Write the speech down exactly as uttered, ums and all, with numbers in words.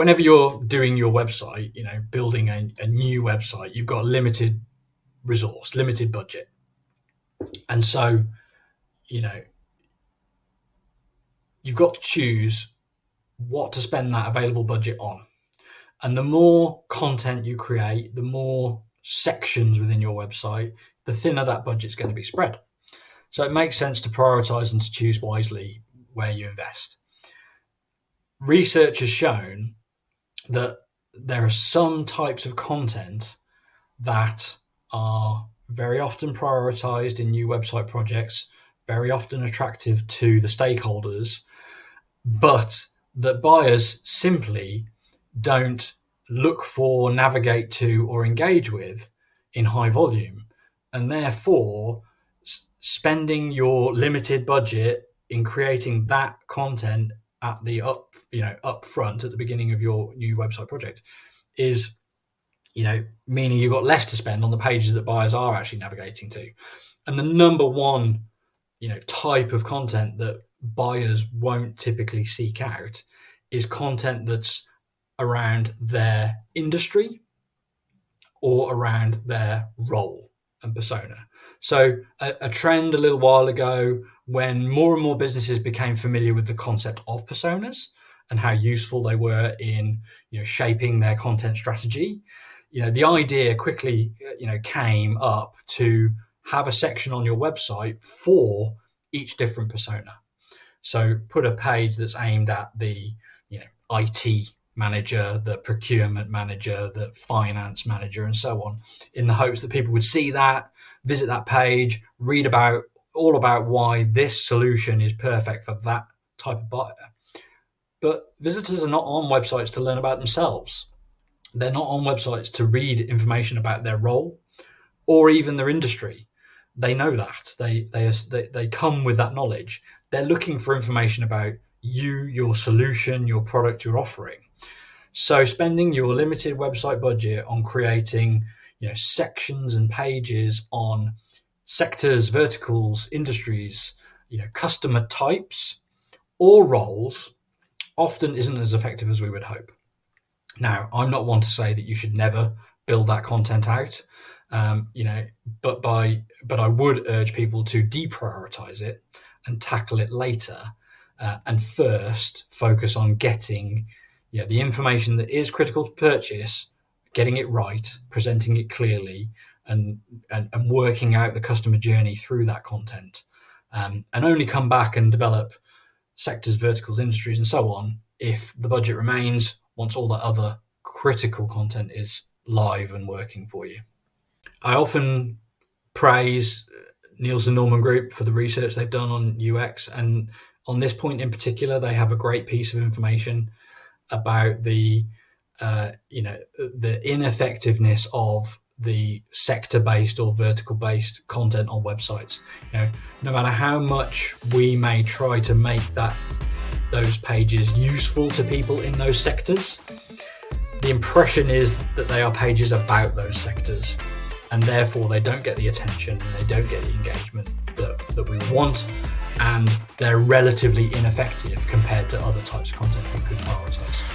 whenever you're doing your website, you know, building a, a new website, you've got limited resource, limited budget. And so, you know, you've got to choose what to spend that available budget on. And the more content you create, the more sections within your website, the thinner that budget's going to be spread. So it makes sense to prioritize and to choose wisely where you invest. Research has shown that there are some types of content that are very often prioritized in new website projects, very often attractive to the stakeholders, but that buyers simply don't look for, navigate to, or engage with in high volume. And therefore, s- spending your limited budget in creating that content at the up, you know, up front at the beginning of your new website project is, you know, meaning you've got less to spend on the pages that buyers are actually navigating to. And the number one, you know, type of content that buyers won't typically seek out is content that's around their industry or around their role and persona. So a, a trend a little while ago, when more and more businesses became familiar with the concept of personas and how useful they were in, you know, shaping their content strategy, you know, the idea quickly, you know, came up to have a section on your website for each different persona. So put a page that's aimed at the, you know, I T manager, the procurement manager, the finance manager, and so on, in the hopes that people would see that, visit that page, read about all about why this solution is perfect for that type of buyer. But visitors are not on websites to learn about themselves. They're not on websites to read information about their role or even their industry. They know that. They they they come with that knowledge. They're looking for information about you, your solution, your product, your offering. So spending your limited website budget on creating, you know, sections and pages on sectors, verticals, industries, you know, customer types or roles often isn't as effective as we would hope. Now, I'm not one to say that you should never build that content out, um, you know, but by but I would urge people to deprioritize it and tackle it later. Uh, and first, focus on getting, you know, the information that is critical to purchase, getting it right, presenting it clearly, and and, and working out the customer journey through that content, um, and only come back and develop sectors, verticals, industries, and so on if the budget remains once all that other critical content is live and working for you. I often praise Nielsen Norman Group for the research they've done on U X, and on this point in particular, they have a great piece of information about the, uh, you know, the ineffectiveness of the sector-based or vertical-based content on websites. You know, no matter how much we may try to make that those pages useful to people in those sectors, the impression is that they are pages about those sectors, and therefore they don't get the attention, and they don't get the engagement that, that we want. And they're relatively ineffective compared to other types of content we could prioritize.